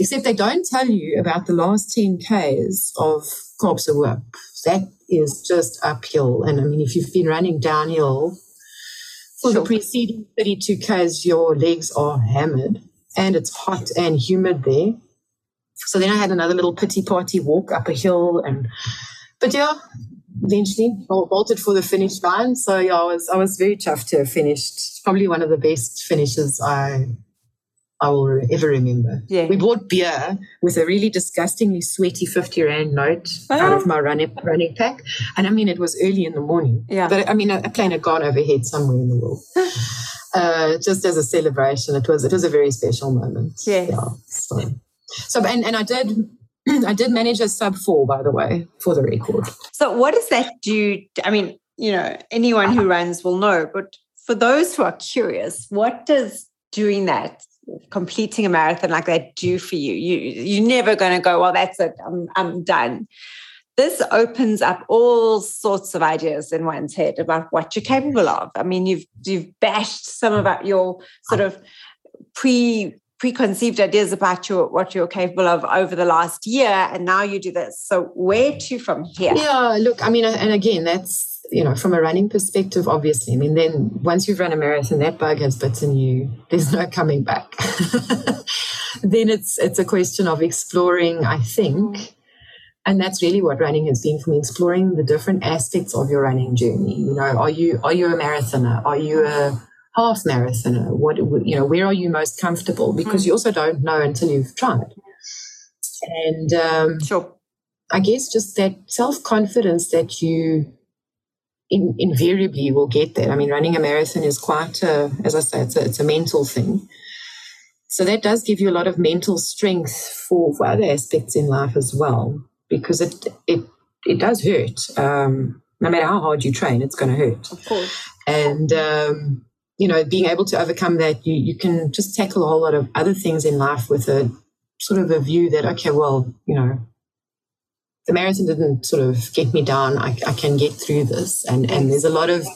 Except they don't tell you about the last 10 Ks of Kaapse Weg. That is just uphill. And, I mean, if you've been running downhill for the preceding 32 Ks, your legs are hammered and it's hot and humid there. So then I had another little pity party walk up a hill. But, yeah, eventually bolted for the finish line. So, yeah, I was very chuffed to have finished. Probably one of the best finishes I will ever remember. Yeah. We bought beer with a really disgustingly sweaty 50 Rand note out of my running pack. And, I mean, it was early in the morning. Yeah. But, I mean, a plane had gone overhead somewhere in the world. Just as a celebration, it was a very special moment. Yes. Yeah. So, and I did I did manage a sub-4, by the way, for the record. So what does that do? I mean, you know, anyone who runs will know, but for those who are curious, what does doing that, completing a marathon like that, do for you? You're never going to go, well, that's it, I'm done. This opens up all sorts of ideas in one's head about what you're capable of. I mean, you've bashed some of your sort of preconceived ideas about what you're capable of over the last year, and now you do this. So where to from here? Yeah, look, I mean, and again, that's, you know, from a running perspective, obviously. I mean, then once you've run a marathon, that bug has bitten you. There's no coming back. Then it's a question of exploring, I think. And that's really what running has been for me, exploring the different aspects of your running journey. You know, are you a marathoner? Are you a half marathoner? What, you know, where are you most comfortable? Because you also don't know until you've tried. And sure. I guess just that self-confidence that you invariably will get that. I mean, running a marathon is quite a, as I say, it's a mental thing. So that does give you a lot of mental strength for other aspects in life as well. Because it does hurt. No matter how hard you train, it's going to hurt. Of course. And, you know, being able to overcome that, you can just tackle a whole lot of other things in life with a sort of a view that, okay, well, you know, the marathon didn't sort of get me down. I can get through this. And there's a lot of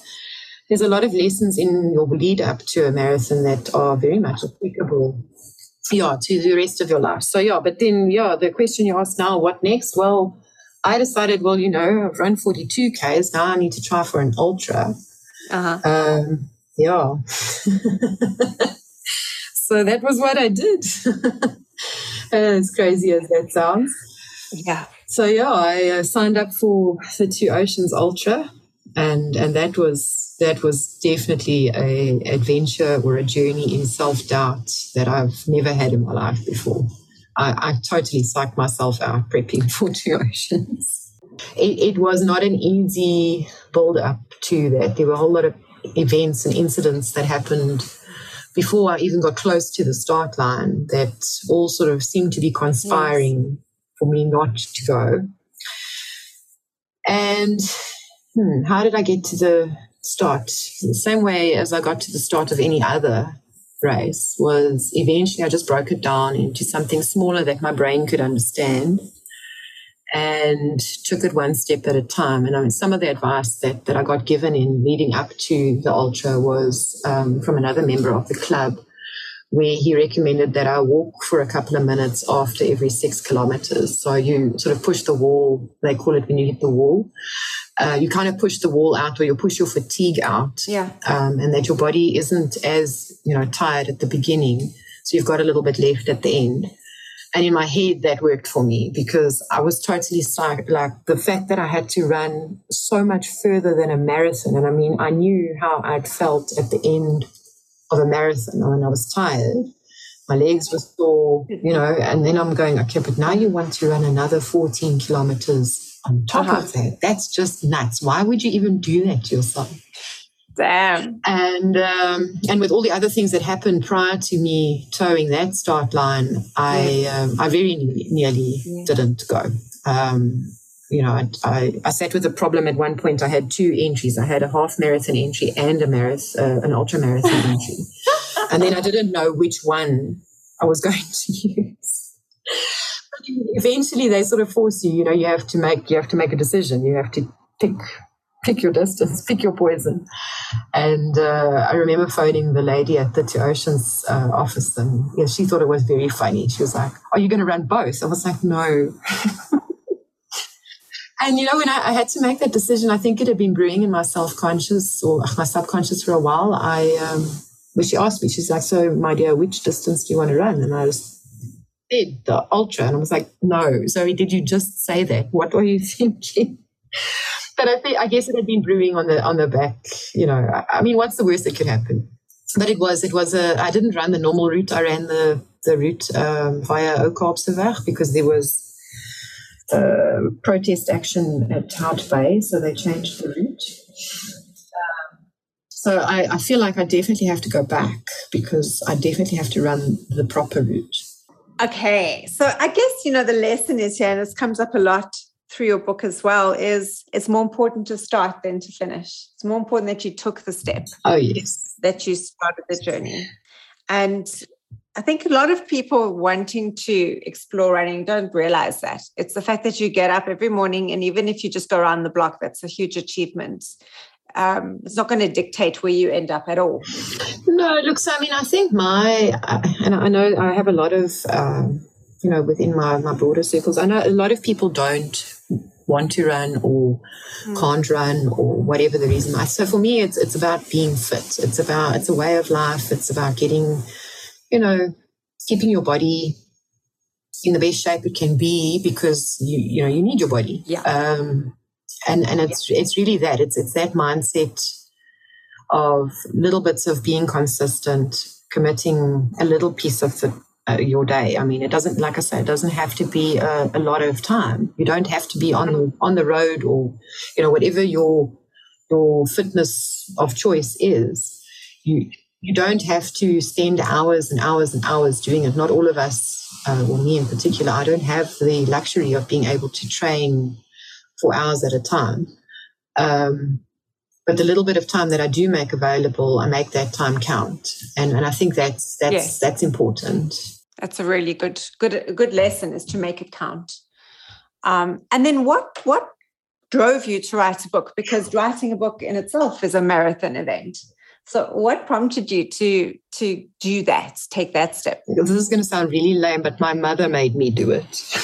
lessons in your lead up to a marathon that are very much applicable to the rest of your life. So, but then, the question you ask now, what next? Well, I decided, well, you know, I've run 42Ks. Now I need to try for an ultra. Uh-huh. So that was what I did. As crazy as that sounds. Yeah. So, I signed up for the Two Oceans Ultra. And that was definitely an adventure or a journey in self-doubt that I've never had in my life before. I totally psyched myself out prepping for Two Oceans. It was not an easy build-up to that. There were a whole lot of events and incidents that happened before I even got close to the start line that all sort of seemed to be conspiring for me not to go. And... how did I get to the start? The same way as I got to the start of any other race was eventually I just broke it down into something smaller that my brain could understand and took it one step at a time. And I mean, some of the advice that I got given in leading up to the ultra was from another member of the club, where he recommended that I walk for a couple of minutes after every 6 kilometers. So you sort of push the wall, they call it when you hit the wall. You kind of push the wall out, or you push your fatigue out, and that your body isn't as, you know, tired at the beginning. So you've got a little bit left at the end. And in my head, that worked for me because I was totally psyched. Like the fact that I had to run so much further than a marathon. And I mean, I knew how I'd felt at the end of a marathon. I mean, I was tired. My legs were sore, you know, and then I'm going, okay, but now you want to run another 14 kilometers on top of that. That's just nuts. Why would you even do that to yourself? Damn. And with all the other things that happened prior to me towing that start line, I very nearly didn't go. You know, I sat with a problem at one point. I had two entries. I had a half marathon entry and a an ultra marathon entry. And then I didn't know which one I was going to use. Eventually they sort of force you, you know, you have to make a decision. You have to pick your distance, pick your poison. And I remember phoning the lady at the Two Oceans office, and she thought it was very funny. She was like, "Are you going to run both?" I was like, "No." And, you know, when I had to make that decision, I think it had been brewing in my self-conscious or my subconscious for a while. When she asked me, she's like, "So, my dear, which distance do you want to run?" And I just did the ultra. And I was like, "No, Zoe, did you just say that? What were you thinking?" But I guess it had been brewing on the back, you know. I mean, what's the worst that could happen? But it was I didn't run the normal route. I ran the route via Ou Kaapse Weg because there was protest action at Hout Bay, so they changed the route. So I feel like I definitely have to go back because I definitely have to run the proper route. Okay. So I guess, you know, the lesson is here, and this comes up a lot through your book as well, is it's more important to start than to finish. It's more important that you took the step. Oh, yes. That you started the journey. And I think a lot of people wanting to explore running don't realize that. It's the fact that you get up every morning, and even if you just go around the block, that's a huge achievement. It's not going to dictate where you end up at all. No, look, so I mean, I think and I know I have a lot of, you know, within my broader circles, I know a lot of people don't want to run or can't run or whatever the reason. So for me, it's about being fit. It's a way of life. It's about getting, you know, keeping your body in the best shape it can be, because you know, you need your body. Yeah. And it's really that. It's that mindset of little bits of being consistent, committing a little piece of your day. I mean, it doesn't, like I say, it doesn't have to be a lot of time. You don't have to be on the road, or, you know, whatever your fitness of choice is. You don't have to spend hours and hours and hours doing it. Not all of us, or me in particular, I don't have the luxury of being able to train for hours at a time. But the little bit of time that I do make available, I make that time count. And I think that's yes, that's important. That's a really good lesson, is to make it count. And then what drove you to write a book? Because writing a book in itself is a marathon event. So what prompted you to do that, take that step? This is going to sound really lame, but my mother made me do it.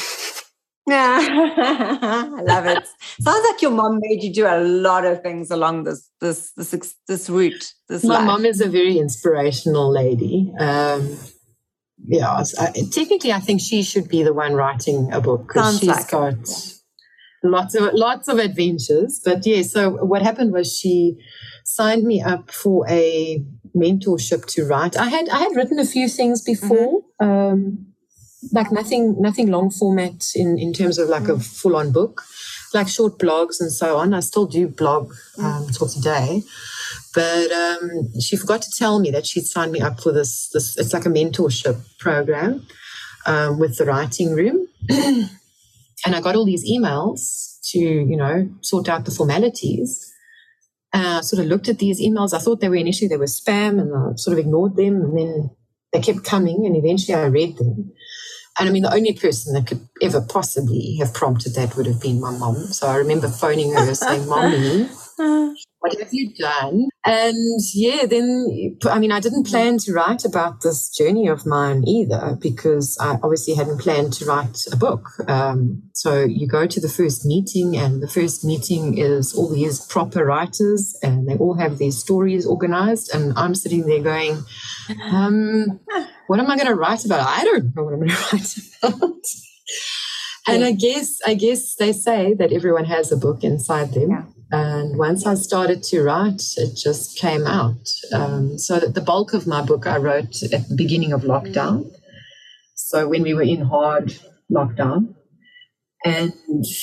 Yeah, I love it. Sounds like your mom made you do a lot of things along this route. My mom is a very inspirational lady. Yeah, technically, I think she should be the one writing a book, because she's got lots of adventures. But yeah, so what happened was she signed me up for a mentorship to write. I had written a few things before. Mm-hmm. Like nothing long format in terms of like a full-on book, like short blogs and so on. I still do blog till today. But she forgot to tell me that she'd signed me up for this it's like a mentorship program with the Writing Room. And I got all these emails to, you know, sort out the formalities. I sort of looked at these emails. I thought they were spam, and I sort of ignored them. And then they kept coming, and eventually I read them. And I mean, the only person that could ever possibly have prompted that would have been my mom. So I remember phoning her saying, "Mommy, what have you done?" And yeah, then, I mean, I didn't plan to write about this journey of mine either, because I obviously hadn't planned to write a book. So you go to the first meeting, and the first meeting is all these proper writers, and they all have their stories organized. And I'm sitting there going, what am I going to write about? I don't know what I'm going to write about. And I guess they say that everyone has a book inside them. Yeah. And once I started to write, it just came out. So that the bulk of my book I wrote at the beginning of lockdown. So when we were in hard lockdown. And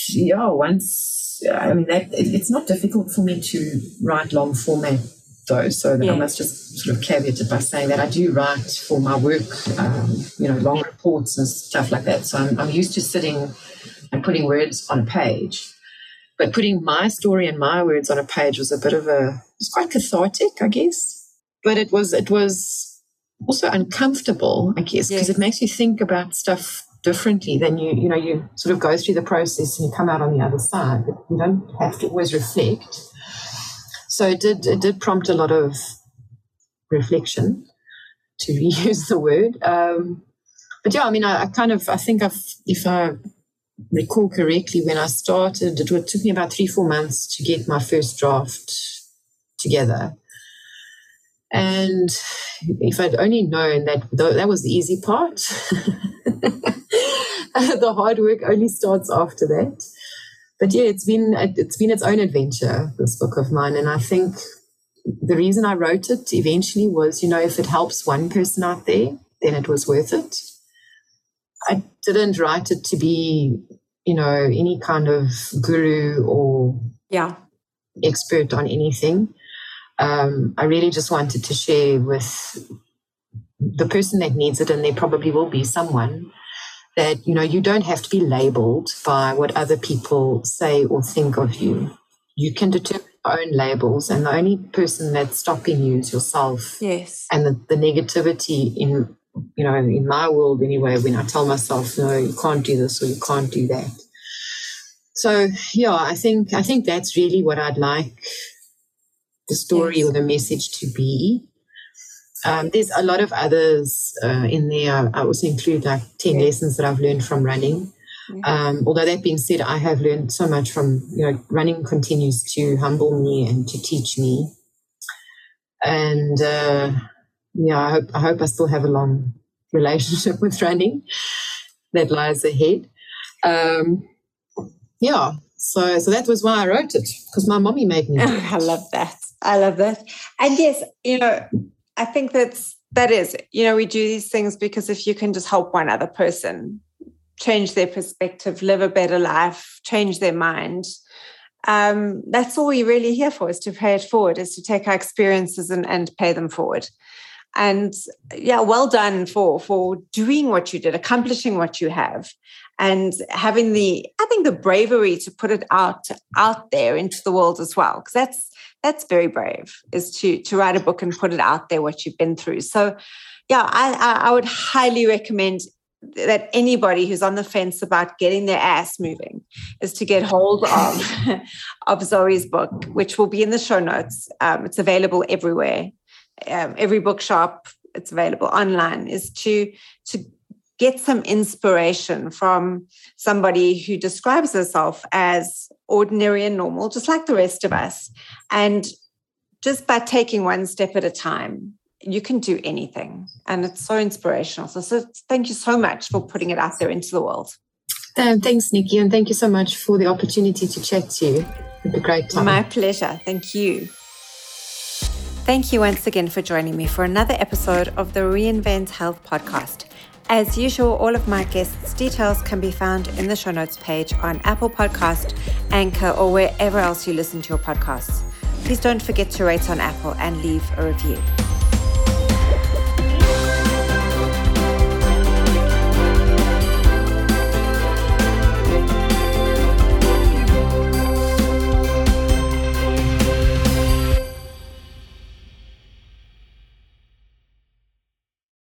yeah, once, I mean, it's not difficult for me to write long format though. So that I must just sort of caveat it by saying that I do write for my work, you know, long reports and stuff like that. So I'm used to sitting and putting words on a page. But putting my story and my words on a page was a bit of it's quite cathartic, I guess. But it was also uncomfortable, I guess, because it makes you think about stuff differently than you know, you sort of go through the process and you come out on the other side. But you don't have to always reflect. So it did prompt a lot of reflection, to reuse the word. But yeah, I mean, I think if I recall correctly, when I started, it took me about 3-4 months to get my first draft together. And if I'd only known that was the easy part, the hard work only starts after that. But yeah, it's been its own adventure, this book of mine. And I think the reason I wrote it eventually was, you know, if it helps one person out there, then it was worth it. I didn't write it to be, you know, any kind of guru or expert on anything. I really just wanted to share with the person that needs it, and there probably will be someone that, you know, you don't have to be labeled by what other people say or think of you. You can determine your own labels, and the only person that's stopping you is yourself. Yes. And the negativity in, you know, in my world anyway, when I tell myself, no, you can't do this or you can't do that. So, yeah, I think that's really what I'd like the story or the message to be. There's a lot of others in there. I also include like 10 lessons that I've learned from running. Although that being said, I have learned so much from, you know, running continues to humble me and to teach me. And, yeah, I hope I still have a long relationship with running that lies ahead. Yeah, so that was why I wrote it, because my mommy made me. I love that. I love that. And yes, you know, I think that is, you know, we do these things because if you can just help one other person change their perspective, live a better life, change their mind, that's all we're really here for, is to pay it forward, is to take our experiences and pay them forward. And yeah, well done for doing what you did, accomplishing what you have, and having the bravery to put it out there into the world as well. Because that's very brave, is to write a book and put it out there, what you've been through. So yeah, I would highly recommend that anybody who's on the fence about getting their ass moving is to get hold of Zoe's book, which will be in the show notes. It's available everywhere. Every bookshop, it's available online, is to get some inspiration from somebody who describes herself as ordinary and normal, just like the rest of us. And just by taking one step at a time, you can do anything. And it's so inspirational. So thank you so much for putting it out there into the world. Thanks, Nikki. And thank you so much for the opportunity to chat to you. It's a great time. My pleasure. Thank you. Thank you once again for joining me for another episode of the Reinvent Health Podcast. As usual, all of my guests' details can be found in the show notes page on Apple Podcast, Anchor, or wherever else you listen to your podcasts. Please don't forget to rate on Apple and leave a review.